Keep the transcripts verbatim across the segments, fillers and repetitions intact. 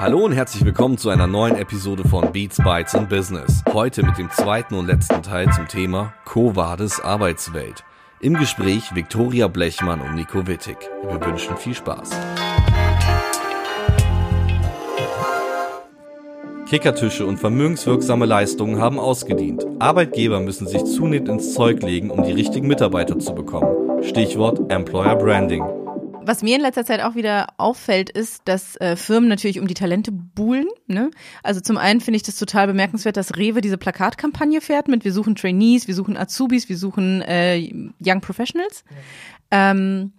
Hallo und herzlich willkommen zu einer neuen Episode von Beats, Bytes and Business. Heute mit dem zweiten und letzten Teil zum Thema Covades Arbeitswelt. Im Gespräch Viktoria Blechmann und Nico Wittig. Wir wünschen viel Spaß. Kickertische und vermögenswirksame Leistungen haben ausgedient. Arbeitgeber müssen sich zunehmend ins Zeug legen, um die richtigen Mitarbeiter zu bekommen. Stichwort Employer Branding. Was mir in letzter Zeit auch wieder auffällt, ist, dass äh, Firmen natürlich um die Talente buhlen. Ne? Also zum einen finde ich das total bemerkenswert, dass Rewe diese Plakatkampagne fährt mit wir suchen Trainees, wir suchen Azubis, wir suchen äh, Young Professionals. Ja. Ähm,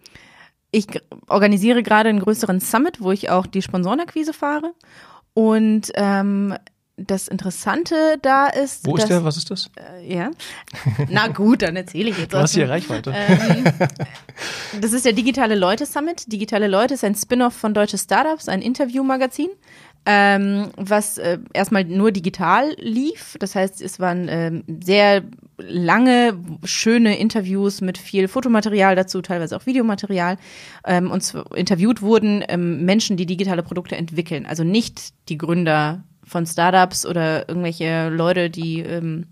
ich g- organisiere gerade einen größeren Summit, wo ich auch die Sponsorenakquise fahre. Und ähm, das Interessante da ist... Wo dass, ist der? Was ist das? Äh, ja. Na gut, dann erzähle ich jetzt. Du hast hier Reichweite. Ähm, das ist der Digitale Leute Summit. Digitale Leute ist ein Spin-off von deutsche Startups, ein Interview-Magazin, ähm, was äh, erstmal nur digital lief. Das heißt, es waren ähm, sehr lange, schöne Interviews mit viel Fotomaterial dazu, teilweise auch Videomaterial. Ähm, und interviewt wurden ähm, Menschen, die digitale Produkte entwickeln. Also nicht die Gründer von Startups oder irgendwelche Leute, die ähm,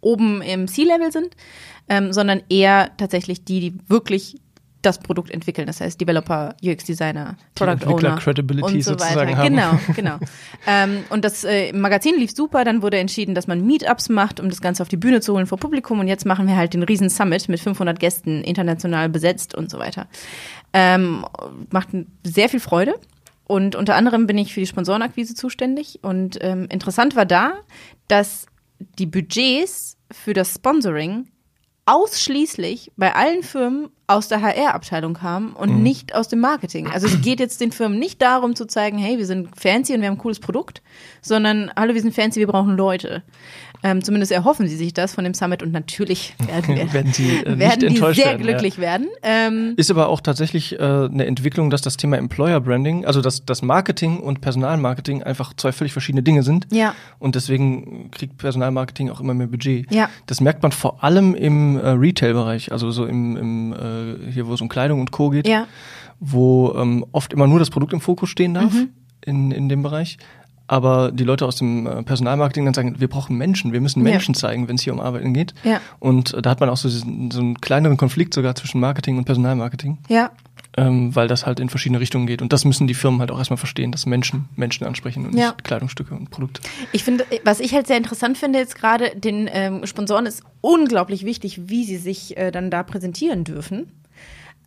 oben im C-Level sind, ähm, sondern eher tatsächlich die, die wirklich das Produkt entwickeln. Das heißt Developer, U X-Designer, Product Owner Credibility und so weiter. Haben. Genau, genau. ähm, und das äh, Magazin lief super, dann wurde entschieden, dass man Meetups macht, um das Ganze auf die Bühne zu holen vor Publikum, und jetzt machen wir halt den riesen Summit mit fünfhundert Gästen, international besetzt und so weiter. Ähm, macht sehr viel Freude. Und unter anderem bin ich für die Sponsorenakquise zuständig. Und ähm, interessant war da, dass die Budgets für das Sponsoring ausschließlich bei allen Firmen aus der H R-Abteilung kamen und mhm. nicht aus dem Marketing. Also es geht jetzt den Firmen nicht darum zu zeigen, hey, wir sind fancy und wir haben ein cooles Produkt, sondern hallo, wir sind fancy, wir brauchen Leute. Ähm, zumindest erhoffen sie sich das von dem Summit, und natürlich werden, wir, werden die, äh, werden die sehr werden, glücklich ja. werden. Ähm, Ist aber auch tatsächlich äh, eine Entwicklung, dass das Thema Employer Branding, also dass das Marketing und Personalmarketing einfach zwei völlig verschiedene Dinge sind. Ja. Und deswegen kriegt Personalmarketing auch immer mehr Budget. Ja. Das merkt man vor allem im äh, Retail-Bereich, also so im, im äh, hier, wo es um Kleidung und Co. geht, ja. wo ähm, oft immer nur das Produkt im Fokus stehen darf mhm. in, in dem Bereich. Aber die Leute aus dem Personalmarketing dann sagen, wir brauchen Menschen, wir müssen Menschen ja. zeigen, wenn es hier um Arbeiten geht. Ja. Und da hat man auch so, diesen, so einen kleineren Konflikt sogar zwischen Marketing und Personalmarketing. Ja. Ähm, weil das halt in verschiedene Richtungen geht. Und das müssen die Firmen halt auch erstmal verstehen, dass Menschen Menschen ansprechen und ja. nicht Kleidungsstücke und Produkte. Ich finde, was ich halt sehr interessant finde jetzt gerade, den ähm, Sponsoren ist unglaublich wichtig, wie sie sich äh, dann da präsentieren dürfen.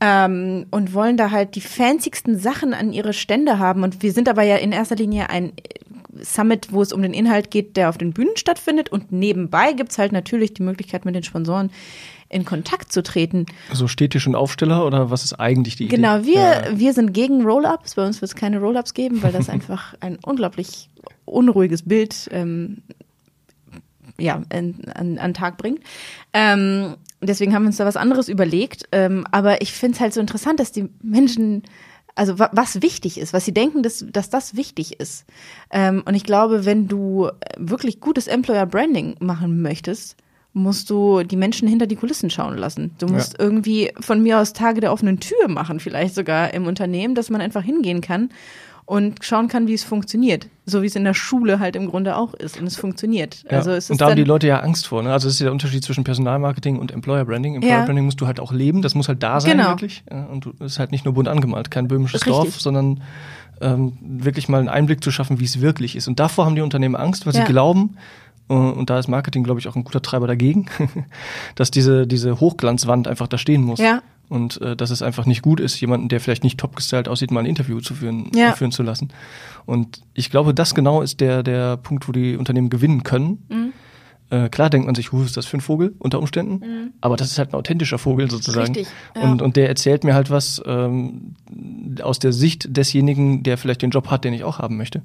Ähm, und wollen da halt die fancysten Sachen an ihre Stände haben. Und wir sind aber ja in erster Linie ein Summit, wo es um den Inhalt geht, der auf den Bühnen stattfindet. Und nebenbei gibt's halt natürlich die Möglichkeit, mit den Sponsoren in Kontakt zu treten. So Städtisch und Aufsteller, oder was ist eigentlich die Idee? Genau, wir, ja. wir sind gegen Roll-Ups. Bei uns wird es keine Roll-Ups geben, weil das einfach ein unglaublich unruhiges Bild ähm, ja, an, an den Tag bringt. Ähm, Deswegen haben wir uns da was anderes überlegt. Ähm, aber ich finde es halt so interessant, dass die Menschen, also wa- was wichtig ist, was sie denken, dass, dass das wichtig ist. Ähm, und ich glaube, wenn du wirklich gutes Employer Branding machen möchtest, musst du die Menschen hinter die Kulissen schauen lassen. Du musst ja. irgendwie von mir aus Tage der offenen Tür machen, vielleicht sogar im Unternehmen, dass man einfach hingehen kann und schauen kann, wie es funktioniert. So wie es in der Schule halt im Grunde auch ist. Und es funktioniert. Ja. Also es ist und da haben die Leute ja Angst vor. Ne? Also das ist ja der Unterschied zwischen Personalmarketing und Employer Branding. Employer ja. Branding musst du halt auch leben. Das muss halt da sein, genau. wirklich. Und es ist halt nicht nur bunt angemalt. Kein böhmisches Richtig. Dorf, sondern ähm, wirklich mal einen Einblick zu schaffen, wie es wirklich ist. Und davor haben die Unternehmen Angst, weil ja. sie glauben, und da ist Marketing, glaube ich, auch ein guter Treiber dagegen, dass diese, diese Hochglanzwand einfach da stehen muss. Ja. Und äh, dass es einfach nicht gut ist, jemanden, der vielleicht nicht top gestylt aussieht, mal ein Interview zu führen, ja. führen zu lassen. Und ich glaube, das genau ist der, der Punkt, wo die Unternehmen gewinnen können. Mhm. Äh, klar denkt man sich, was ist das für ein Vogel unter Umständen? Mhm. Aber das ist halt ein authentischer Vogel sozusagen. Richtig, ja. und, und der erzählt mir halt was ähm, aus der Sicht desjenigen, der vielleicht den Job hat, den ich auch haben möchte.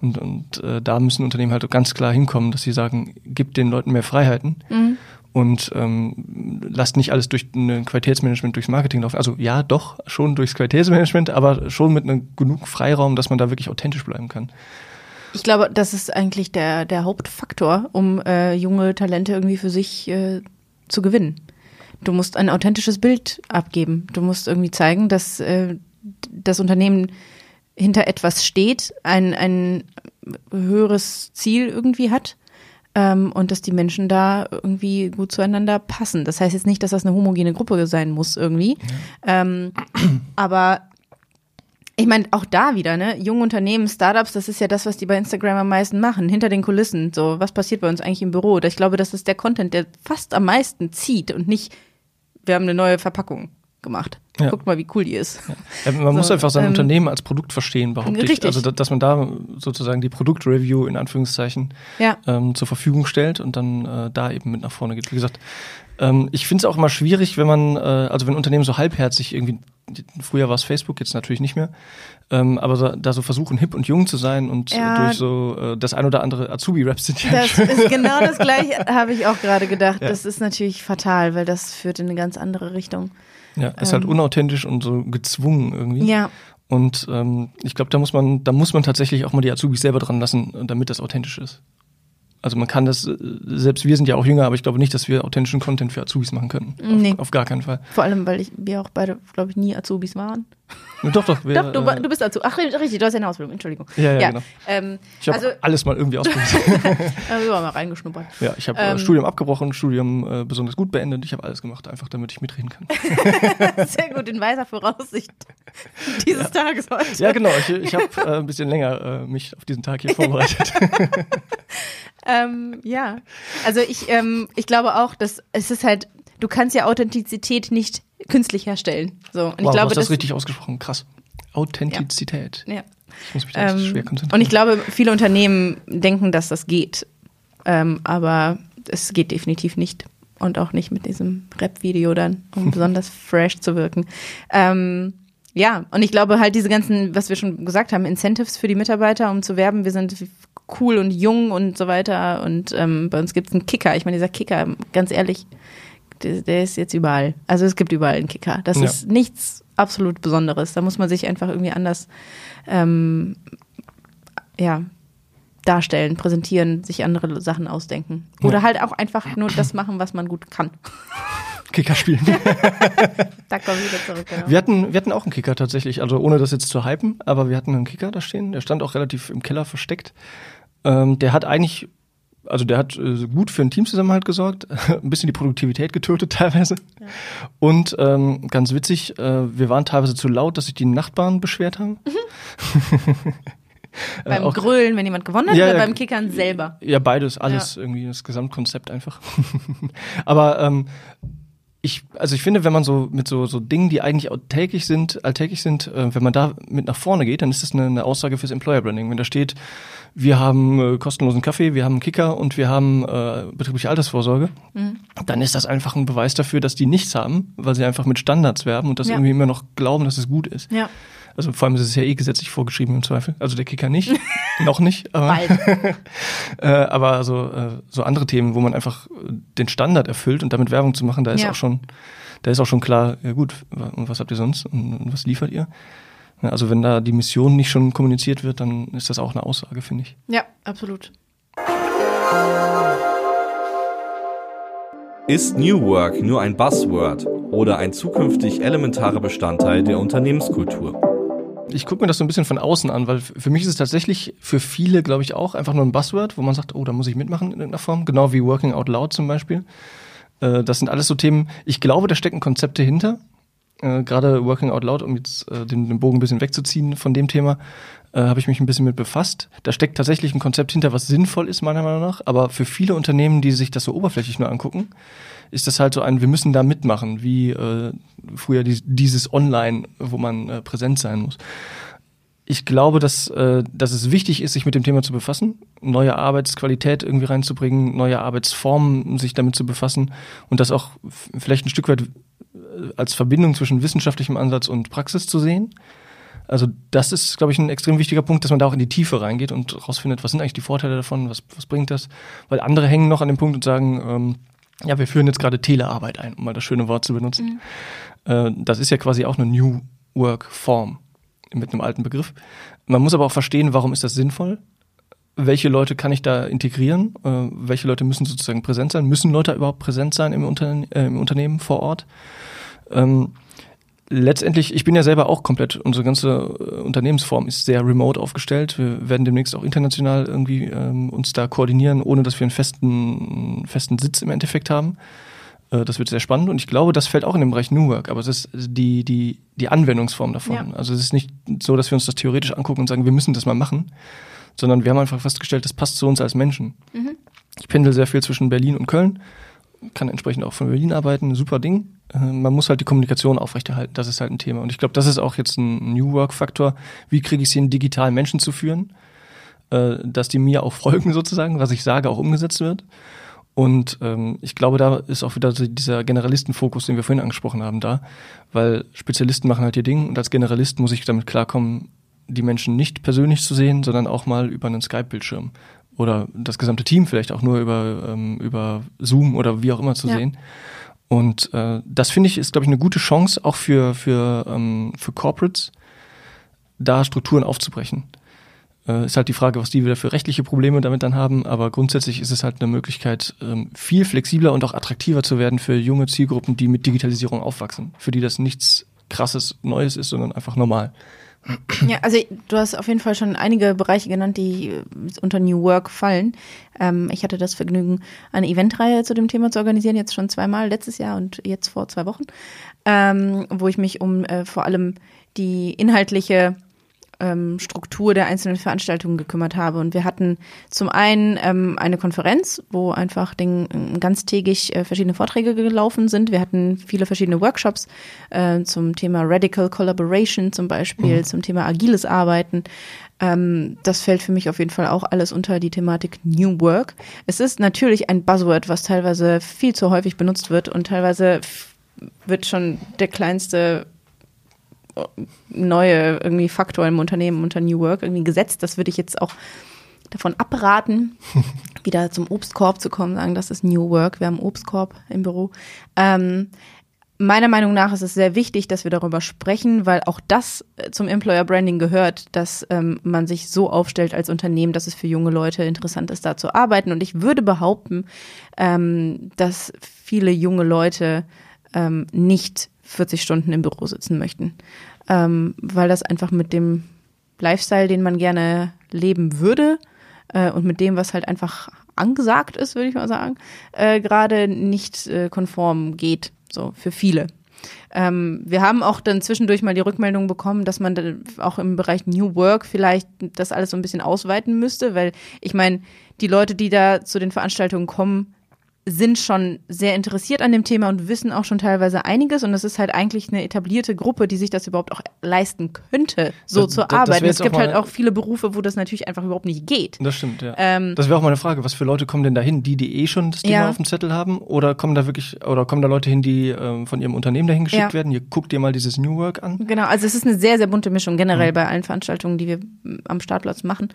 Und, und äh, da müssen Unternehmen halt ganz klar hinkommen, dass sie sagen, gib den Leuten mehr Freiheiten. Mhm. Und ähm, lasst nicht alles durch ein Qualitätsmanagement, durchs Marketing laufen. Also ja, doch, schon durchs Qualitätsmanagement, aber schon mit einem genug Freiraum, dass man da wirklich authentisch bleiben kann. Ich glaube, das ist eigentlich der, der Hauptfaktor, um äh, junge Talente irgendwie für sich äh, zu gewinnen. Du musst ein authentisches Bild abgeben. Du musst irgendwie zeigen, dass äh, das Unternehmen hinter etwas steht, ein, ein höheres Ziel irgendwie hat, ähm, und dass die Menschen da irgendwie gut zueinander passen. Das heißt jetzt nicht, dass das eine homogene Gruppe sein muss irgendwie, ja. ähm, aber ich meine, auch da wieder, ne, junge Unternehmen, Startups, das ist ja das, was die bei Instagram am meisten machen, hinter den Kulissen, so, was passiert bei uns eigentlich im Büro? Ich glaube, das ist der Content, der fast am meisten zieht und nicht, wir haben eine neue Verpackung gemacht. Ja. Guckt mal, wie cool die ist. Ja. Man so, muss einfach sein ähm, Unternehmen als Produkt verstehen, behaupte ich. Also, dass man da sozusagen die Produktreview in Anführungszeichen ja. ähm, zur Verfügung stellt und dann äh, da eben mit nach vorne geht. Wie gesagt, ähm, ich finde es auch immer schwierig, wenn man, äh, also wenn Unternehmen so halbherzig irgendwie, früher war es Facebook, jetzt natürlich nicht mehr, ähm, aber so, da so versuchen, hip und jung zu sein und ja, durch so äh, das ein oder andere Azubi-Raps sind ja schön. Das ist genau das Gleiche, habe ich auch gerade gedacht. Ja. Das ist natürlich fatal, weil das führt in eine ganz andere Richtung. Ja, ist ähm. halt unauthentisch und so gezwungen irgendwie. Ja. Und ähm, ich glaube, da muss man, da muss man tatsächlich auch mal die Azubis selber dran lassen, damit das authentisch ist. Also man kann das, selbst wir sind ja auch jünger, aber ich glaube nicht, dass wir authentischen Content für Azubis machen können. Nee. Auf, auf gar keinen Fall. Vor allem, weil ich, wir auch beide, glaube ich, nie Azubis waren. Doch, doch. Wir, doch, du, äh, du bist Azubi. Ach, richtig, du hast ja eine Ausbildung, Entschuldigung. Ja, ja, ja. Genau. Ähm, ich habe also, alles mal irgendwie ausprobiert. Wir haben mal reingeschnuppert. Ja, ich habe ähm, Studium abgebrochen, Studium äh, besonders gut beendet. Ich habe alles gemacht, einfach damit ich mitreden kann. Sehr gut, in weiser Voraussicht dieses ja. Tages heute. Ja, genau. Ich, ich habe äh, ein bisschen länger äh, mich auf diesen Tag hier vorbereitet. Ähm, ja, also ich, ähm, ich glaube auch, dass es ist halt, du kannst ja Authentizität nicht künstlich herstellen. So. Und wow, ich glaube, du hast das richtig ausgesprochen, krass. Authentizität. Ja. Ja. Ich muss mich da ähm, schwer konzentrieren. Und ich glaube, viele Unternehmen denken, dass das geht, ähm, aber es geht definitiv nicht und auch nicht mit diesem Rap-Video dann, um besonders fresh zu wirken. Ähm, ja, und ich glaube halt diese ganzen, was wir schon gesagt haben, Incentives für die Mitarbeiter, um zu werben, wir sind cool und jung und so weiter und ähm, bei uns gibt es einen Kicker. Ich meine, dieser Kicker, ganz ehrlich, der, der ist jetzt überall. Also es gibt überall einen Kicker. Das ja. ist nichts absolut Besonderes. Da muss man sich einfach irgendwie anders ähm, ja, darstellen, präsentieren, sich andere Sachen ausdenken. Oder ja. halt auch einfach nur das machen, was man gut kann. Kicker spielen. Da kommen wir wieder zurück. Genau. Wir hatten, wir hatten auch einen Kicker tatsächlich, also ohne das jetzt zu hypen, aber wir hatten einen Kicker da stehen, der stand auch relativ im Keller versteckt. Ähm, der hat eigentlich, also der hat äh, gut für den Teamzusammenhalt gesorgt, ein bisschen die Produktivität getötet teilweise. Ja. Und ähm, ganz witzig, äh, wir waren teilweise zu laut, dass sich die Nachbarn beschwert haben. Mhm. Beim äh, auch, Grölen, wenn jemand gewonnen hat, ja, oder ja, beim Kickern selber? Ja, beides, alles ja. irgendwie, das Gesamtkonzept einfach. Aber ähm, Ich, also ich finde, wenn man so mit so, so Dingen, die eigentlich alltäglich sind, alltäglich sind, äh, wenn man da mit nach vorne geht, dann ist das eine, eine Aussage fürs Employer Branding. Wenn da steht, wir haben äh, kostenlosen Kaffee, wir haben einen Kicker und wir haben äh, betriebliche Altersvorsorge, mhm. dann ist das einfach ein Beweis dafür, dass die nichts haben, weil sie einfach mit Standards werben und das ja. irgendwie immer noch glauben, dass es gut ist. Ja. Also vor allem ist es ja eh gesetzlich vorgeschrieben im Zweifel. Also der Kicker nicht, noch nicht. Aber, äh, aber so, äh, so andere Themen, wo man einfach den Standard erfüllt und damit Werbung zu machen, da ist ja. auch schon, da ist auch schon klar, ja gut, und was habt ihr sonst und was liefert ihr? Ja, also wenn da die Mission nicht schon kommuniziert wird, dann ist das auch eine Aussage, finde ich. Ja, absolut. Ist New Work nur ein Buzzword oder ein zukünftig elementarer Bestandteil der Unternehmenskultur? Ich gucke mir das so ein bisschen von außen an, weil für mich ist es tatsächlich für viele, glaube ich, auch einfach nur ein Buzzword, wo man sagt, oh, da muss ich mitmachen in irgendeiner Form. Genau wie Working Out Loud zum Beispiel. Das sind alles so Themen, ich glaube, da stecken Konzepte hinter. Gerade Working Out Loud, um jetzt den Bogen ein bisschen wegzuziehen von dem Thema, habe ich mich ein bisschen mit befasst. Da steckt tatsächlich ein Konzept hinter, was sinnvoll ist, meiner Meinung nach. Aber für viele Unternehmen, die sich das so oberflächlich nur angucken, ist das halt so ein, wir müssen da mitmachen, wie äh, früher die, dieses Online, wo man äh, präsent sein muss. Ich glaube, dass, äh, dass es wichtig ist, sich mit dem Thema zu befassen, neue Arbeitsqualität irgendwie reinzubringen, neue Arbeitsformen sich damit zu befassen und das auch f- vielleicht ein Stück weit als Verbindung zwischen wissenschaftlichem Ansatz und Praxis zu sehen. Also das ist, glaube ich, ein extrem wichtiger Punkt, dass man da auch in die Tiefe reingeht und rausfindet, was sind eigentlich die Vorteile davon, was, was bringt das? Weil andere hängen noch an dem Punkt und sagen, ähm, ja, wir führen jetzt gerade Telearbeit ein, um mal das schöne Wort zu benutzen. Mhm. Äh, das ist ja quasi auch eine New Work-Form mit einem alten Begriff. Man muss aber auch verstehen, warum ist das sinnvoll? Welche Leute kann ich da integrieren? Äh, welche Leute müssen sozusagen präsent sein? Müssen Leute überhaupt präsent sein im, Unterne- äh, im Unternehmen vor Ort? Ähm, letztendlich, ich bin ja selber auch komplett, unsere ganze Unternehmensform ist sehr remote aufgestellt. Wir werden demnächst auch international irgendwie ähm, uns da koordinieren, ohne dass wir einen festen, festen Sitz im Endeffekt haben. Äh, das wird sehr spannend und ich glaube, das fällt auch in den Bereich New Work, aber es ist die, die, die Anwendungsform davon. Ja. Also es ist nicht so, dass wir uns das theoretisch angucken und sagen, wir müssen das mal machen, sondern wir haben einfach festgestellt, das passt zu uns als Menschen. Mhm. Ich pendel sehr viel zwischen Berlin und Köln, kann entsprechend auch von Berlin arbeiten, super Ding. Man muss halt die Kommunikation aufrechterhalten, das ist halt ein Thema. Und ich glaube, das ist auch jetzt ein New Work-Faktor. Wie kriege ich es hin, digital Menschen zu führen, dass die mir auch folgen sozusagen, was ich sage, auch umgesetzt wird. Und ich glaube, da ist auch wieder dieser Generalistenfokus, den wir vorhin angesprochen haben, da. Weil Spezialisten machen halt ihr Ding und als Generalist muss ich damit klarkommen, die Menschen nicht persönlich zu sehen, sondern auch mal über einen Skype-Bildschirm. Oder das gesamte Team vielleicht auch nur über, über Zoom oder wie auch immer zu ja. sehen. Und äh, das finde ich, ist, glaube ich, eine gute Chance auch für, für, ähm, für Corporates, da Strukturen aufzubrechen. Äh, ist halt die Frage, was die wieder für rechtliche Probleme damit dann haben, aber grundsätzlich ist es halt eine Möglichkeit, ähm, viel flexibler und auch attraktiver zu werden für junge Zielgruppen, die mit Digitalisierung aufwachsen, für die das nichts krasses Neues ist, sondern einfach normal. Ja, also du hast auf jeden Fall schon einige Bereiche genannt, die unter New Work fallen. Ähm, ich hatte das Vergnügen, eine Eventreihe zu dem Thema zu organisieren, jetzt schon zweimal, letztes Jahr und jetzt vor zwei Wochen, ähm, wo ich mich um äh, vor allem die inhaltliche ähm, Struktur der einzelnen Veranstaltungen gekümmert habe. Und wir hatten zum einen ähm, eine Konferenz, wo einfach den, ganztägig äh, verschiedene Vorträge gelaufen sind. Wir hatten viele verschiedene Workshops äh, zum Thema Radical Collaboration zum Beispiel, mhm. zum Thema agiles Arbeiten. Ähm, das fällt für mich auf jeden Fall auch alles unter die Thematik New Work. Es ist natürlich ein Buzzword, was teilweise viel zu häufig benutzt wird und teilweise f- wird schon der kleinste neue irgendwie Faktor im Unternehmen unter New Work irgendwie gesetzt. Das würde ich jetzt auch davon abraten, wieder zum Obstkorb zu kommen, sagen, das ist New Work, wir haben Obstkorb im Büro. Ähm, meiner Meinung nach ist es sehr wichtig, dass wir darüber sprechen, weil auch das zum Employer Branding gehört, dass ähm, man sich so aufstellt als Unternehmen, dass es für junge Leute interessant ist, da zu arbeiten. Und ich würde behaupten, ähm, dass viele junge Leute ähm, nicht vierzig Stunden im Büro sitzen möchten, ähm, weil das einfach mit dem Lifestyle, den man gerne leben würde äh, und mit dem, was halt einfach angesagt ist, würde ich mal sagen, äh, gerade nicht äh, konform geht, so für viele. Ähm, wir haben auch dann zwischendurch mal die Rückmeldung bekommen, dass man dann auch im Bereich New Work vielleicht das alles so ein bisschen ausweiten müsste, weil ich meine, die Leute, die da zu den Veranstaltungen kommen, sind schon sehr interessiert an dem Thema und wissen auch schon teilweise einiges. Und es ist halt eigentlich eine etablierte Gruppe, die sich das überhaupt auch leisten könnte, so das, zu das, arbeiten. Das es gibt auch halt auch viele Berufe, wo das natürlich einfach überhaupt nicht geht. Das stimmt, ja. Ähm, das wäre auch mal eine Frage, was für Leute kommen denn da hin? Die, die eh schon das Thema ja. auf dem Zettel haben? Oder kommen da wirklich, oder kommen da Leute hin, die ähm, von ihrem Unternehmen dahin geschickt ja. werden? Ihr guckt dir mal dieses New Work an. Genau, also es ist eine sehr, sehr bunte Mischung generell mhm. bei allen Veranstaltungen, die wir am Startplatz machen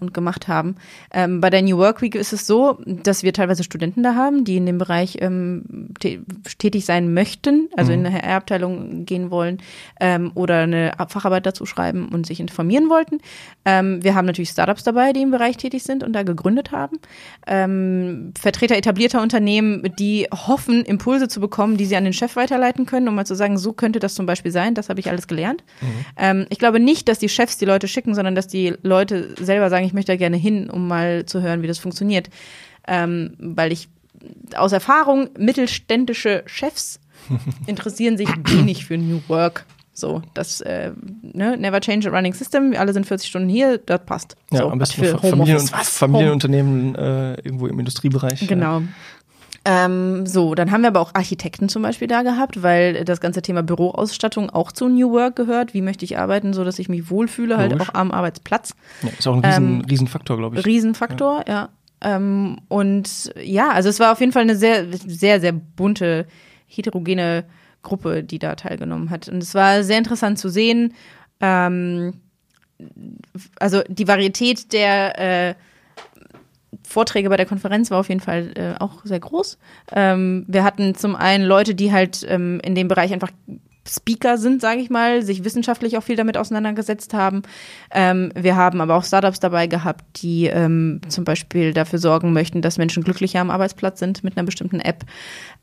und gemacht haben. Ähm, bei der New Work Week ist es so, dass wir teilweise Studenten da haben, die in dem Bereich ähm, t- tätig sein möchten, also mhm. in eine H R-Abteilung gehen wollen ähm, oder eine Facharbeit dazu schreiben und sich informieren wollten. Ähm, wir haben natürlich Startups dabei, die im Bereich tätig sind und da gegründet haben. Ähm, Vertreter etablierter Unternehmen, die hoffen, Impulse zu bekommen, die sie an den Chef weiterleiten können, um mal zu sagen, so könnte das zum Beispiel sein, das habe ich alles gelernt. Mhm. Ähm, ich glaube nicht, dass die Chefs die Leute schicken, sondern dass die Leute selber sagen, ich möchte da gerne hin, um mal zu hören, wie das funktioniert. Ähm, weil ich aus Erfahrung, mittelständische Chefs interessieren sich wenig für New Work. So, das, äh, ne, never change a running system, wir alle sind vierzig Stunden hier, das passt. Ja, so, am besten für Familien- und, Familienunternehmen äh, irgendwo im Industriebereich. Genau. Ja. Ähm, so, dann haben wir aber auch Architekten zum Beispiel da gehabt, weil das ganze Thema Büroausstattung auch zu New Work gehört. Wie möchte ich arbeiten, so dass ich mich wohlfühle, halt auch am Arbeitsplatz. Ja, ist auch ein Riesen, ähm, Riesenfaktor, glaube ich. Riesenfaktor, ja. ja. Ähm, und ja, also es war auf jeden Fall eine sehr, sehr, sehr bunte, heterogene Gruppe, die da teilgenommen hat. Und es war sehr interessant zu sehen, ähm, also die Varietät der äh, Vorträge bei der Konferenz war auf jeden Fall äh, auch sehr groß. Ähm, wir hatten zum einen Leute, die halt ähm, in dem Bereich einfach Speaker sind, sage ich mal, sich wissenschaftlich auch viel damit auseinandergesetzt haben. Ähm, wir haben aber auch Startups dabei gehabt, die ähm, zum Beispiel dafür sorgen möchten, dass Menschen glücklicher am Arbeitsplatz sind mit einer bestimmten App.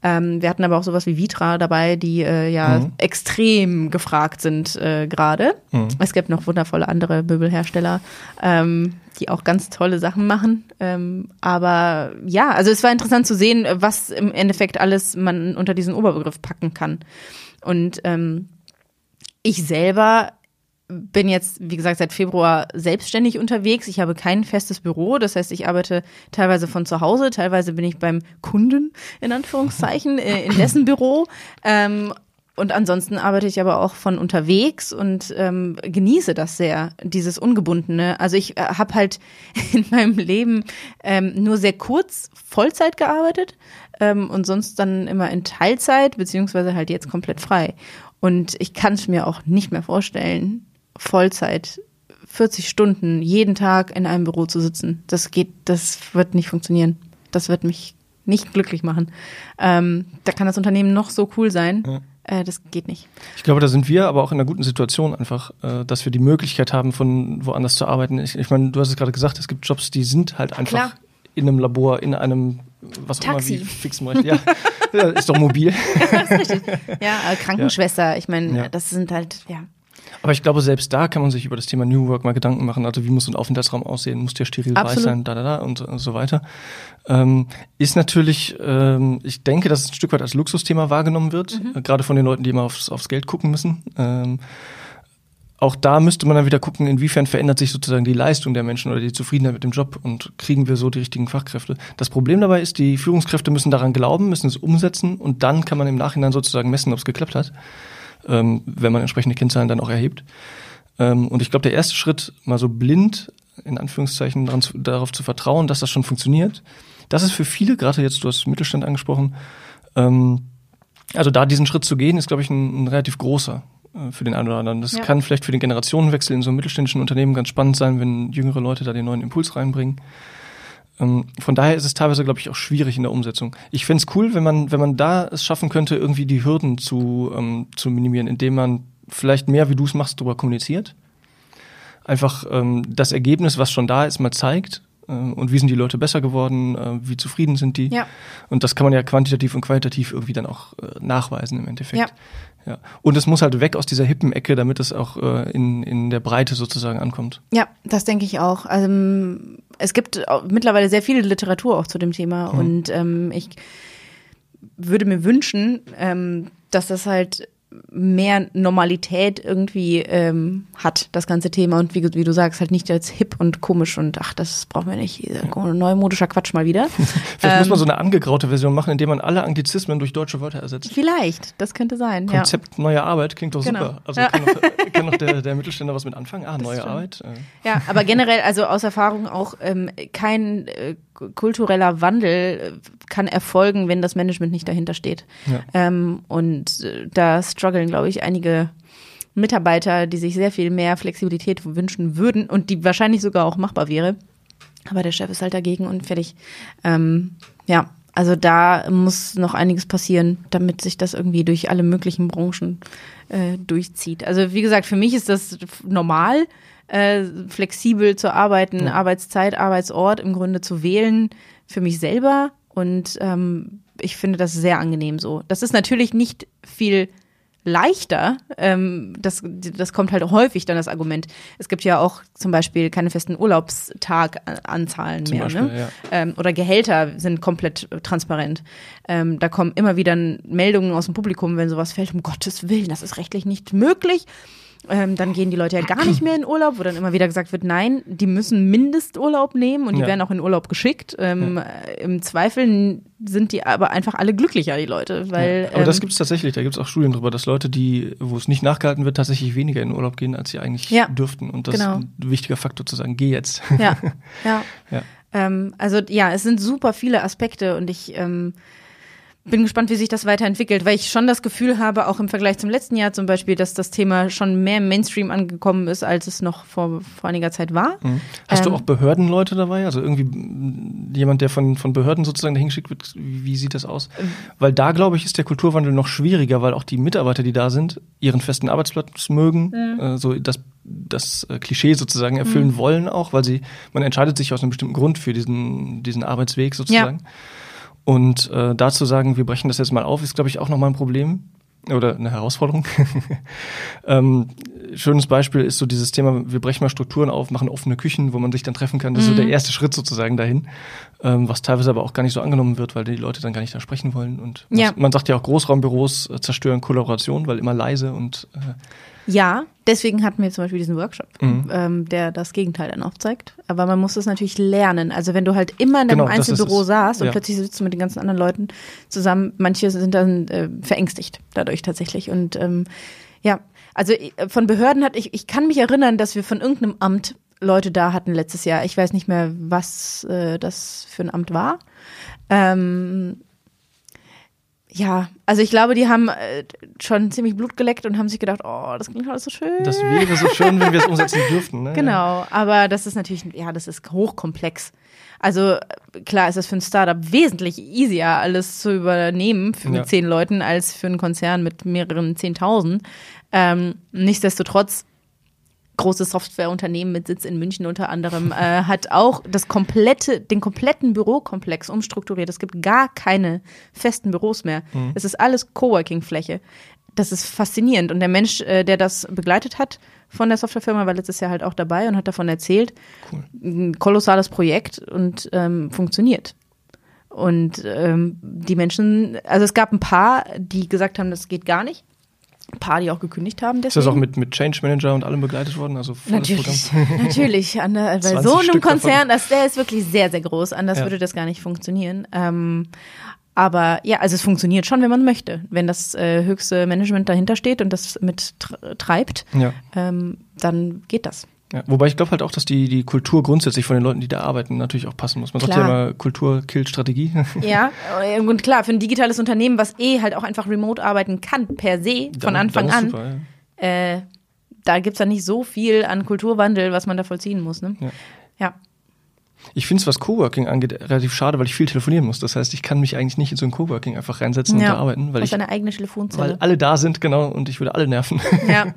Ähm, wir hatten aber auch sowas wie Vitra dabei, die äh, ja mhm. extrem gefragt sind äh, gerade. Mhm. Es gibt noch wundervolle andere Möbelhersteller, ähm, die auch ganz tolle Sachen machen. Ähm, aber ja, also es war interessant zu sehen, was im Endeffekt alles man unter diesen Oberbegriff packen kann. Und ähm, ich selber bin jetzt, wie gesagt, seit Februar selbstständig unterwegs. Ich habe kein festes Büro. Das heißt, ich arbeite teilweise von zu Hause. Teilweise bin ich beim Kunden, in Anführungszeichen, äh, in dessen Büro. Ähm, und ansonsten arbeite ich aber auch von unterwegs und ähm, genieße das sehr, dieses Ungebundene. Also ich äh, habe halt in meinem Leben ähm, nur sehr kurz Vollzeit gearbeitet. Ähm, und sonst dann immer in Teilzeit, beziehungsweise halt jetzt komplett frei. Und ich kann es mir auch nicht mehr vorstellen, Vollzeit, vierzig Stunden jeden Tag in einem Büro zu sitzen. Das geht, das wird nicht funktionieren. Das wird mich nicht glücklich machen. Ähm, da kann das Unternehmen noch so cool sein. Ja. Das geht nicht. Ich glaube, da sind wir aber auch in einer guten Situation einfach, dass wir die Möglichkeit haben, von woanders zu arbeiten. Ich, ich meine, du hast es gerade gesagt, es gibt Jobs, die sind halt einfach Klar. in einem Labor, in einem was Taxi. Auch immer, wie fix man ja. ja, ist doch mobil. Ja, ist richtig. Ja, Krankenschwester, ich meine, ja. das sind halt, ja. Aber ich glaube, selbst da kann man sich über das Thema New Work mal Gedanken machen. Also wie muss so ein Aufenthaltsraum aussehen? Muss der steril weiß sein? Da, da, da und, und so weiter. Ähm, ist natürlich, ähm, ich denke, dass es ein Stück weit als Luxusthema wahrgenommen wird. Mhm. Äh, gerade von den Leuten, die immer aufs, aufs Geld gucken müssen. Ähm, auch da müsste man dann wieder gucken, inwiefern verändert sich sozusagen die Leistung der Menschen oder die Zufriedenheit mit dem Job und kriegen wir so die richtigen Fachkräfte. Das Problem dabei ist, die Führungskräfte müssen daran glauben, müssen es umsetzen und dann kann man im Nachhinein sozusagen messen, ob es geklappt hat. Ähm, wenn man entsprechende Kennzahlen dann auch erhebt. Ähm, und ich glaube, der erste Schritt, mal so blind, in Anführungszeichen, daran zu, darauf zu vertrauen, dass das schon funktioniert, das ist für viele, gerade jetzt, du hast Mittelstand angesprochen, ähm, also da diesen Schritt zu gehen, ist, glaube ich, ein, ein relativ großer äh, für den einen oder anderen. Das ja. kann vielleicht für den Generationenwechsel in so einem mittelständischen Unternehmen ganz spannend sein, wenn jüngere Leute da den neuen Impuls reinbringen. Von daher ist es teilweise, glaube ich, auch schwierig in der Umsetzung. Ich fände es cool, wenn man, wenn man da es schaffen könnte, irgendwie die Hürden zu, ähm, zu minimieren, indem man vielleicht mehr, wie du es machst, darüber kommuniziert. Einfach ähm, das Ergebnis, was schon da ist, mal zeigt. Äh, und wie sind die Leute besser geworden? Äh, wie zufrieden sind die? Ja. Und das kann man ja quantitativ und qualitativ irgendwie dann auch äh, nachweisen im Endeffekt. Ja. Ja. Und es muss halt weg aus dieser hippen Ecke, damit es auch äh, in, in der Breite sozusagen ankommt. Ja, das denke ich auch. Also, es gibt mittlerweile sehr viel Literatur auch zu dem Thema. Mhm. Und ähm, ich würde mir wünschen, ähm, dass das halt mehr Normalität irgendwie ähm, hat, das ganze Thema. Und wie, wie du sagst, halt nicht als hip und komisch und ach, das brauchen wir nicht. Ja. Neumodischer Quatsch mal wieder. Vielleicht ähm, muss man so eine angegraute Version machen, indem man alle Anglizismen durch deutsche Wörter ersetzt. Vielleicht, das könnte sein. Konzept ja. neue Arbeit klingt doch genau. super. Also ja. kann doch, kann doch der, der Mittelständler was mit anfangen? Ah, das neue Arbeit. Äh. Ja, aber generell, also aus Erfahrung auch ähm, kein äh, kultureller Wandel kann erfolgen, wenn das Management nicht dahinter steht. Ja. Ähm, und da strugglen, glaube ich, einige Mitarbeiter, die sich sehr viel mehr Flexibilität wünschen würden und die wahrscheinlich sogar auch machbar wäre. Aber der Chef ist halt dagegen und fertig. Ähm, ja, also da muss noch einiges passieren, damit sich das irgendwie durch alle möglichen Branchen äh, durchzieht. Also wie gesagt, für mich ist das normal, äh, flexibel zu arbeiten, ja. Arbeitszeit, Arbeitsort im Grunde zu wählen für mich selber. Und ähm, ich finde das sehr angenehm so. Das ist natürlich nicht viel leichter, ähm, das, das kommt halt häufig dann das Argument. Es gibt ja auch zum Beispiel keine festen Urlaubstaganzahlen mehr. Beispiel, ne? ja. ähm, oder Gehälter sind komplett transparent. Ähm, da kommen immer wieder Meldungen aus dem Publikum, wenn sowas fällt, um Gottes Willen, das ist rechtlich nicht möglich. Ähm, dann gehen die Leute ja gar nicht mehr in Urlaub, wo dann immer wieder gesagt wird, nein, die müssen Mindesturlaub nehmen und die ja. werden auch in Urlaub geschickt. Ähm, ja. Im Zweifel sind die aber einfach alle glücklicher, die Leute. Weil, ja. Aber ähm, das gibt es tatsächlich, da gibt es auch Studien drüber, dass Leute, die, wo es nicht nachgehalten wird, tatsächlich weniger in Urlaub gehen, als sie eigentlich ja. dürften. Und das genau. ist ein wichtiger Faktor zu sagen, geh jetzt. Ja, ja. ja. Ähm, also ja, es sind super viele Aspekte und ich ähm, bin gespannt, wie sich das weiterentwickelt, weil ich schon das Gefühl habe, auch im Vergleich zum letzten Jahr zum Beispiel, dass das Thema schon mehr im Mainstream angekommen ist, als es noch vor, vor einiger Zeit war. Mhm. Hast ähm, du auch Behördenleute dabei? Also irgendwie jemand, der von, von Behörden sozusagen dahin geschickt wird, wie sieht das aus? Ähm, weil da, glaube ich, ist der Kulturwandel noch schwieriger, weil auch die Mitarbeiter, die da sind, ihren festen Arbeitsplatz mögen, mhm. äh, so das, das Klischee sozusagen erfüllen mhm. wollen auch, weil sie, man entscheidet sich aus einem bestimmten Grund für diesen, diesen Arbeitsweg sozusagen. Ja. Und äh, dazu sagen, wir brechen das jetzt mal auf, ist, glaube ich, auch nochmal ein Problem oder eine Herausforderung. ähm, schönes Beispiel ist so dieses Thema, wir brechen mal Strukturen auf, machen offene Küchen, wo man sich dann treffen kann. Das mhm. ist so der erste Schritt sozusagen dahin, ähm, was teilweise aber auch gar nicht so angenommen wird, weil die Leute dann gar nicht da sprechen wollen. Und ja. was, man sagt ja auch, Großraumbüros äh, zerstören Kollaboration, weil immer leise und äh, ja, deswegen hatten wir zum Beispiel diesen Workshop, mhm. ähm, der das Gegenteil dann aufzeigt. Aber man muss das natürlich lernen. Also wenn du halt immer in deinem genau, Einzelbüro saßt und ja. plötzlich sitzt du mit den ganzen anderen Leuten zusammen, manche sind dann äh, verängstigt dadurch tatsächlich. Und ähm, ja, also von Behörden hat ich, ich kann mich erinnern, dass wir von irgendeinem Amt Leute da hatten letztes Jahr. Ich weiß nicht mehr, was äh, das für ein Amt war. Ähm, Ja, also ich glaube, die haben schon ziemlich Blut geleckt und haben sich gedacht, oh, das klingt alles so schön. Das wäre so schön, wenn wir es umsetzen dürften. Ne? Genau, aber das ist natürlich, ja, das ist hochkomplex. Also klar ist es für ein Startup wesentlich easier, alles zu übernehmen für, mit ja. zehn Leuten, als für einen Konzern mit mehreren Zehntausend. Ähm, nichtsdestotrotz, großes Softwareunternehmen mit Sitz in München unter anderem, äh, hat auch das komplette, den kompletten Bürokomplex umstrukturiert. Es gibt gar keine festen Büros mehr. Mhm. Es ist alles Coworking-Fläche. Das ist faszinierend. Und der Mensch, äh, der das begleitet hat von der Softwarefirma, war letztes Jahr halt auch dabei und hat davon erzählt. Cool. Ein kolossales Projekt und ähm, funktioniert. Und ähm, die Menschen, also es gab ein paar, die gesagt haben, das geht gar nicht. Ein paar, die auch gekündigt haben. Deswegen. Ist das auch mit, mit Change Manager und allem begleitet worden? Also natürlich, natürlich. An der, bei so einem Stück Konzern, das, der ist wirklich sehr, sehr groß. Anders ja. würde das gar nicht funktionieren. Ähm, aber ja, also es funktioniert schon, wenn man möchte. Wenn das äh, höchste Management dahinter steht und das mit tr- treibt, ja. ähm, dann geht das. Ja, wobei ich glaube halt auch, dass die, die Kultur grundsätzlich von den Leuten, die da arbeiten, natürlich auch passen muss. Man klar. sagt ja immer, Kultur killt Strategie. Ja, und klar, für ein digitales Unternehmen, was eh halt auch einfach remote arbeiten kann, per se, von dann, Anfang dann an, super, ja. äh, da gibt es dann nicht so viel an Kulturwandel, was man da vollziehen muss. Ne? Ja. ja. Ich finde es, was Coworking angeht, relativ schade, weil ich viel telefonieren muss. Das heißt, ich kann mich eigentlich nicht in so ein Coworking einfach reinsetzen ja. und da arbeiten. Weil ich eine eigene Telefonzelle. Weil alle da sind, genau, und ich würde alle nerven. Ja.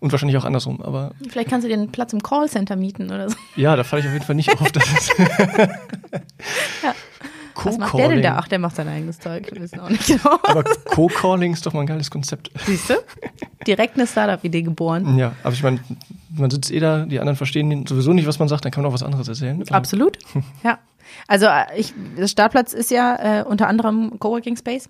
Und wahrscheinlich auch andersrum, aber... Vielleicht kannst du dir einen Platz im Callcenter mieten oder so. Ja, da falle ich auf jeden Fall nicht auf, dass es... ja. Co-Calling. Was macht der denn da? Ach, der macht sein eigenes Zeug, wir wissen auch nicht genau. Aber Co-Calling ist doch mal ein geiles Konzept. Siehst du? Direkt eine Startup-Idee geboren. Ja, aber ich meine, man sitzt eh da, die anderen verstehen sowieso nicht, was man sagt, dann kann man auch was anderes erzählen. Absolut, ja. Also ich, das Startplatz ist ja äh, unter anderem Coworking Space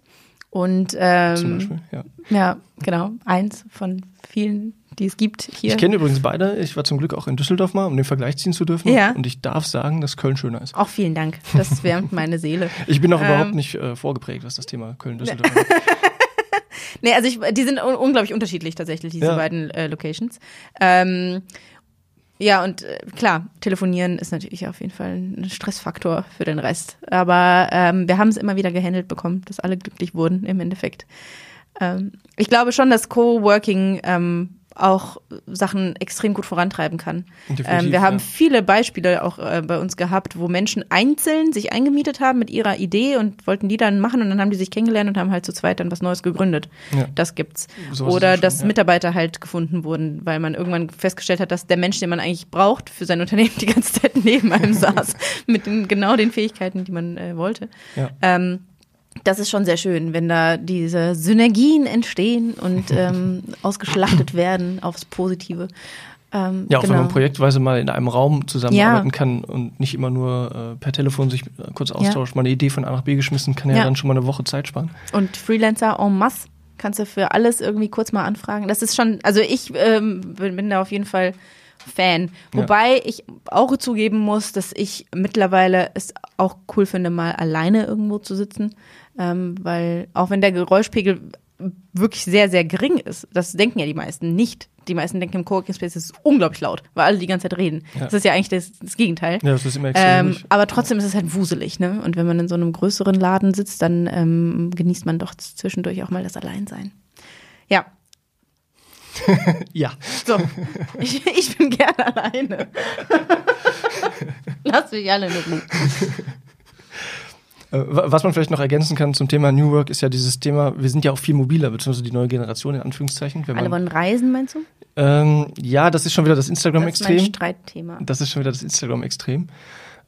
und ähm, zum Beispiel, ja. ja, genau, eins von vielen, die es gibt hier. Ich kenne übrigens beide. Ich war zum Glück auch in Düsseldorf mal, um den Vergleich ziehen zu dürfen. Ja. Und ich darf sagen, dass Köln schöner ist. Auch vielen Dank. Das wärmt meine Seele. Ich bin auch ähm. überhaupt nicht äh, vorgeprägt, was das Thema Köln-Düsseldorf ist. Nee, also ich, die sind un- unglaublich unterschiedlich tatsächlich, diese ja. beiden äh, Locations. Ähm, ja, und äh, klar, telefonieren ist natürlich auf jeden Fall ein Stressfaktor für den Rest. Aber ähm, wir haben es immer wieder gehandelt bekommen, dass alle glücklich wurden im Endeffekt. Ähm, ich glaube schon, dass Coworking ähm, auch Sachen extrem gut vorantreiben kann. Ähm, wir haben ja. viele Beispiele auch äh, bei uns gehabt, wo Menschen einzeln sich eingemietet haben mit ihrer Idee und wollten die dann machen und dann haben die sich kennengelernt und haben halt zu zweit dann was Neues gegründet. Ja. Das gibt's. So Oder das schon, dass ja. Mitarbeiter halt gefunden wurden, weil man irgendwann festgestellt hat, dass der Mensch, den man eigentlich braucht für sein Unternehmen, die ganze Zeit neben einem saß mit den, genau den Fähigkeiten, die man äh, wollte. Ja. Ähm, Das ist schon sehr schön, wenn da diese Synergien entstehen und ähm, ausgeschlachtet werden aufs Positive. Ähm, ja, auch genau. wenn man projektweise mal in einem Raum zusammenarbeiten ja. kann und nicht immer nur äh, per Telefon sich kurz austauscht, ja. mal eine Idee von A nach B geschmissen, kann ja, ja dann schon mal eine Woche Zeit sparen. Und Freelancer en masse kannst du für alles irgendwie kurz mal anfragen. Das ist schon, also ich ähm, bin da auf jeden Fall Fan. Wobei ja. ich auch zugeben muss, dass ich mittlerweile es auch cool finde, mal alleine irgendwo zu sitzen. Ähm, weil auch wenn der Geräuschpegel wirklich sehr, sehr gering ist, das denken ja die meisten nicht, die meisten denken, im Coworking Space ist es unglaublich laut, weil alle die ganze Zeit reden. Ja. Das ist ja eigentlich das, das Gegenteil. Ja, das ist immer extrem. Ähm, aber trotzdem ist es halt wuselig, ne? Und wenn man in so einem größeren Laden sitzt, dann ähm, genießt man doch zwischendurch auch mal das Alleinsein. Ja. Ja. So, ich, ich bin gerne alleine. Lasst mich alle mit mir. Was man vielleicht noch ergänzen kann zum Thema New Work ist ja dieses Thema, wir sind ja auch viel mobiler, beziehungsweise die neue Generation in Anführungszeichen. Wenn Alle man, wollen reisen, meinst du? Ähm, ja, das ist schon wieder das Instagram-Extrem. Das ist mein Streitthema. Das ist schon wieder das Instagram-Extrem.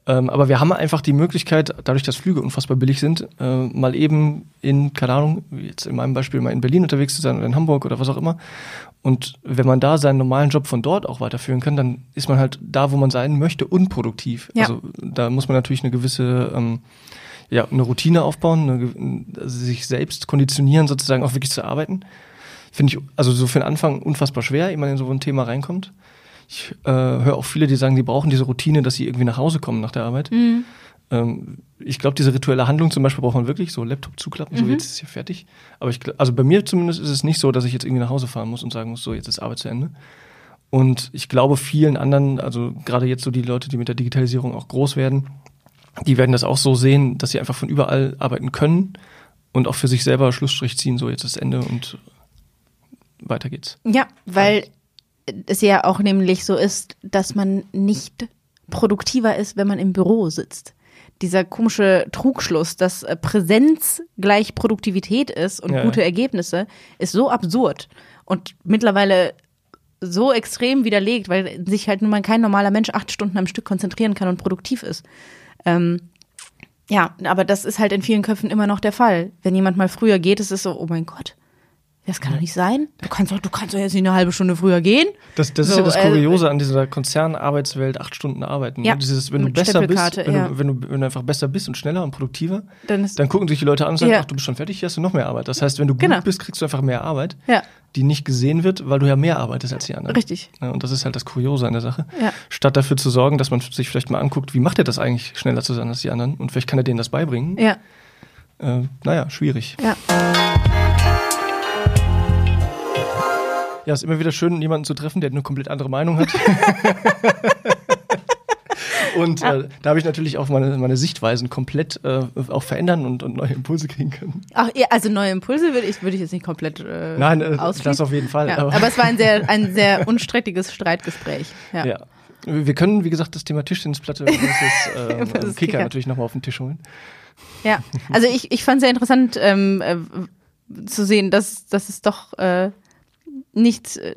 Ähm, aber wir haben einfach die Möglichkeit, dadurch, dass Flüge unfassbar billig sind, äh, mal eben in, keine Ahnung, jetzt in meinem Beispiel mal in Berlin unterwegs zu sein oder in Hamburg oder was auch immer. Und wenn man da seinen normalen Job von dort auch weiterführen kann, dann ist man halt da, wo man sein möchte, unproduktiv. Ja. Also da muss man natürlich eine gewisse... Ähm, Ja, eine Routine aufbauen, eine, also sich selbst konditionieren, sozusagen auch wirklich zu arbeiten. Finde ich, also so für den Anfang unfassbar schwer, wenn man in so ein Thema reinkommt. Ich äh, höre auch viele, die sagen, die brauchen diese Routine, dass sie irgendwie nach Hause kommen nach der Arbeit. Mhm. Ähm, ich glaube, diese rituelle Handlung zum Beispiel braucht man wirklich, so Laptop zuklappen, so mhm. jetzt ist hier fertig. Aber ich, also bei mir zumindest ist es nicht so, dass ich jetzt irgendwie nach Hause fahren muss und sagen muss, so jetzt ist Arbeit zu Ende. Und ich glaube, vielen anderen, also gerade jetzt so die Leute, die mit der Digitalisierung auch groß werden, die werden das auch so sehen, dass sie einfach von überall arbeiten können und auch für sich selber Schlussstrich ziehen, so jetzt das Ende und weiter geht's. Ja, weil es ja auch nämlich so ist, dass man nicht produktiver ist, wenn man im Büro sitzt. Dieser komische Trugschluss, dass Präsenz gleich Produktivität ist und ja, gute ja. Ergebnisse, ist so absurd und mittlerweile so extrem widerlegt, weil sich halt nun mal kein normaler Mensch acht Stunden am Stück konzentrieren kann und produktiv ist. Ähm, ja, aber das ist halt in vielen Köpfen immer noch der Fall. Wenn jemand mal früher geht, ist es so, oh mein Gott, das kann doch nicht sein. Du kannst doch, du kannst doch jetzt nicht eine halbe Stunde früher gehen. Das, das so, ist ja das Kuriose äh, an dieser Konzernarbeitswelt, acht Stunden arbeiten. Ja, dieses, wenn du besser bist, wenn, ja. du, wenn, du, wenn du einfach besser bist und schneller und produktiver, dann, dann gucken sich die Leute an und sagen, ja. ach, du bist schon fertig, hier hast du noch mehr Arbeit. Das heißt, wenn du gut genau. bist, kriegst du einfach mehr Arbeit, ja. die nicht gesehen wird, weil du ja mehr arbeitest als die anderen. Richtig. Ja, und das ist halt das Kuriose an der Sache. Ja. Statt dafür zu sorgen, dass man sich vielleicht mal anguckt, wie macht er das eigentlich, schneller zu sein als die anderen? Und vielleicht kann er denen das beibringen. Ja. Äh, naja, schwierig. Ja. Ja, es ist immer wieder schön, jemanden zu treffen, der eine komplett andere Meinung hat. Und ja. äh, da habe ich natürlich auch meine, meine Sichtweisen komplett äh, auch verändern und, und neue Impulse kriegen können. Ach, also neue Impulse würde ich, würd ich jetzt nicht komplett äh, Nein, äh, das auf jeden Fall. Ja. Aber, aber es war ein sehr, ein sehr unstrittiges Streitgespräch. Ja. ja. Wir können, wie gesagt, das Thema Tischtennisplatte und das ist, äh, das ist Kicker, Kicker natürlich nochmal auf den Tisch holen. Ja, also ich, ich fand es sehr interessant ähm, äh, zu sehen, dass, dass es doch... Äh, nicht äh,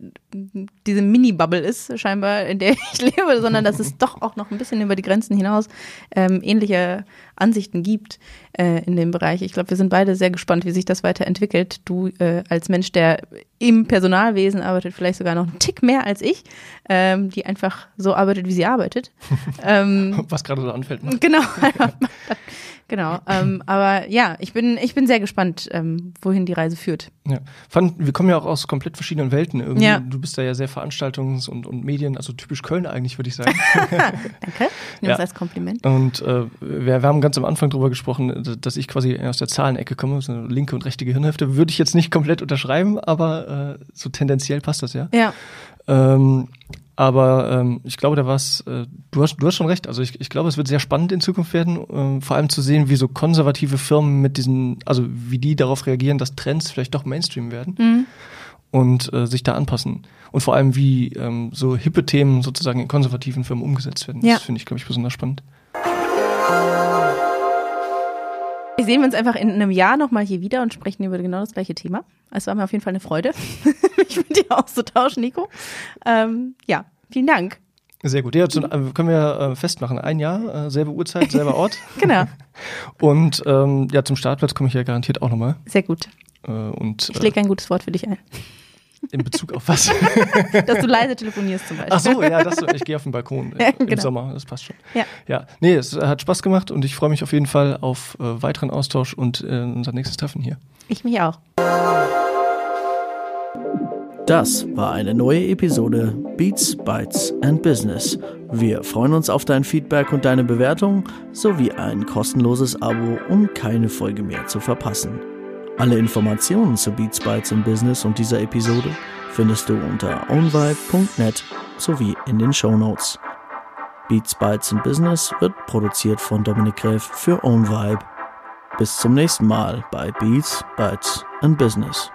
diese Mini-Bubble ist, scheinbar, in der ich lebe, sondern dass es doch auch noch ein bisschen über die Grenzen hinaus ähm, ähnliche Ansichten gibt äh, in dem Bereich. Ich glaube, wir sind beide sehr gespannt, wie sich das weiterentwickelt. Du äh, als Mensch, der im Personalwesen arbeitet, vielleicht sogar noch einen Tick mehr als ich, ähm, die einfach so arbeitet, wie sie arbeitet. Ähm, Was gerade so anfällt. Ne? Genau. Genau, ähm, aber ja, ich bin, ich bin sehr gespannt, ähm, wohin die Reise führt. Ja. Wir kommen ja auch aus komplett verschiedenen Welten. Irgendwie. Ja. Du bist da ja sehr Veranstaltungs- und, und Medien, also typisch Köln eigentlich, würde ich sagen. Danke, nimm es ja. als Kompliment. Und äh, wir, wir haben ganz am Anfang drüber gesprochen, dass ich quasi aus der Zahlenecke komme, so eine linke und rechte Gehirnhälfte. Würde ich jetzt nicht komplett unterschreiben, aber äh, so tendenziell passt das ja. Ja. Ähm, Aber ähm, ich glaube, da war's. Äh, du hast, du hast schon recht. Also ich, ich glaube, es wird sehr spannend in Zukunft werden, äh, vor allem zu sehen, wie so konservative Firmen mit diesen, also wie die darauf reagieren, dass Trends vielleicht doch Mainstream werden mhm. und äh, sich da anpassen. Und vor allem, wie ähm, so hippe Themen sozusagen in konservativen Firmen umgesetzt werden. Ja. Das finde ich, glaube ich, besonders spannend. Wir sehen uns einfach in einem Jahr nochmal hier wieder und sprechen über genau das gleiche Thema. Es war mir auf jeden Fall eine Freude, mich mit dir auszutauschen, Nico. Ähm, ja, vielen Dank. Sehr gut. Ja, können wir festmachen. Ein Jahr, selbe Uhrzeit, selber Ort. Genau. Und ähm, ja, zum Startplatz komme ich ja garantiert auch nochmal. Sehr gut. Äh, und, ich lege ein gutes Wort für dich ein. In Bezug auf was? Dass du leise telefonierst zum Beispiel. Ach so, ja, das, ich gehe auf den Balkon ja, im genau. Sommer, das passt schon. Ja. ja, nee, es hat Spaß gemacht und ich freue mich auf jeden Fall auf äh, weiteren Austausch und äh, unser nächstes Treffen hier. Ich mich auch. Das war eine neue Episode Beats, Bytes and Business. Wir freuen uns auf dein Feedback und deine Bewertung sowie ein kostenloses Abo, um keine Folge mehr zu verpassen. Alle Informationen zu Beats, Bytes und Business und dieser Episode findest du unter ownvibe punkt net sowie in den Shownotes. Beats, Bytes and Business wird produziert von Dominik Gref für ownvibe. Bis zum nächsten Mal bei Beats, Bytes and Business.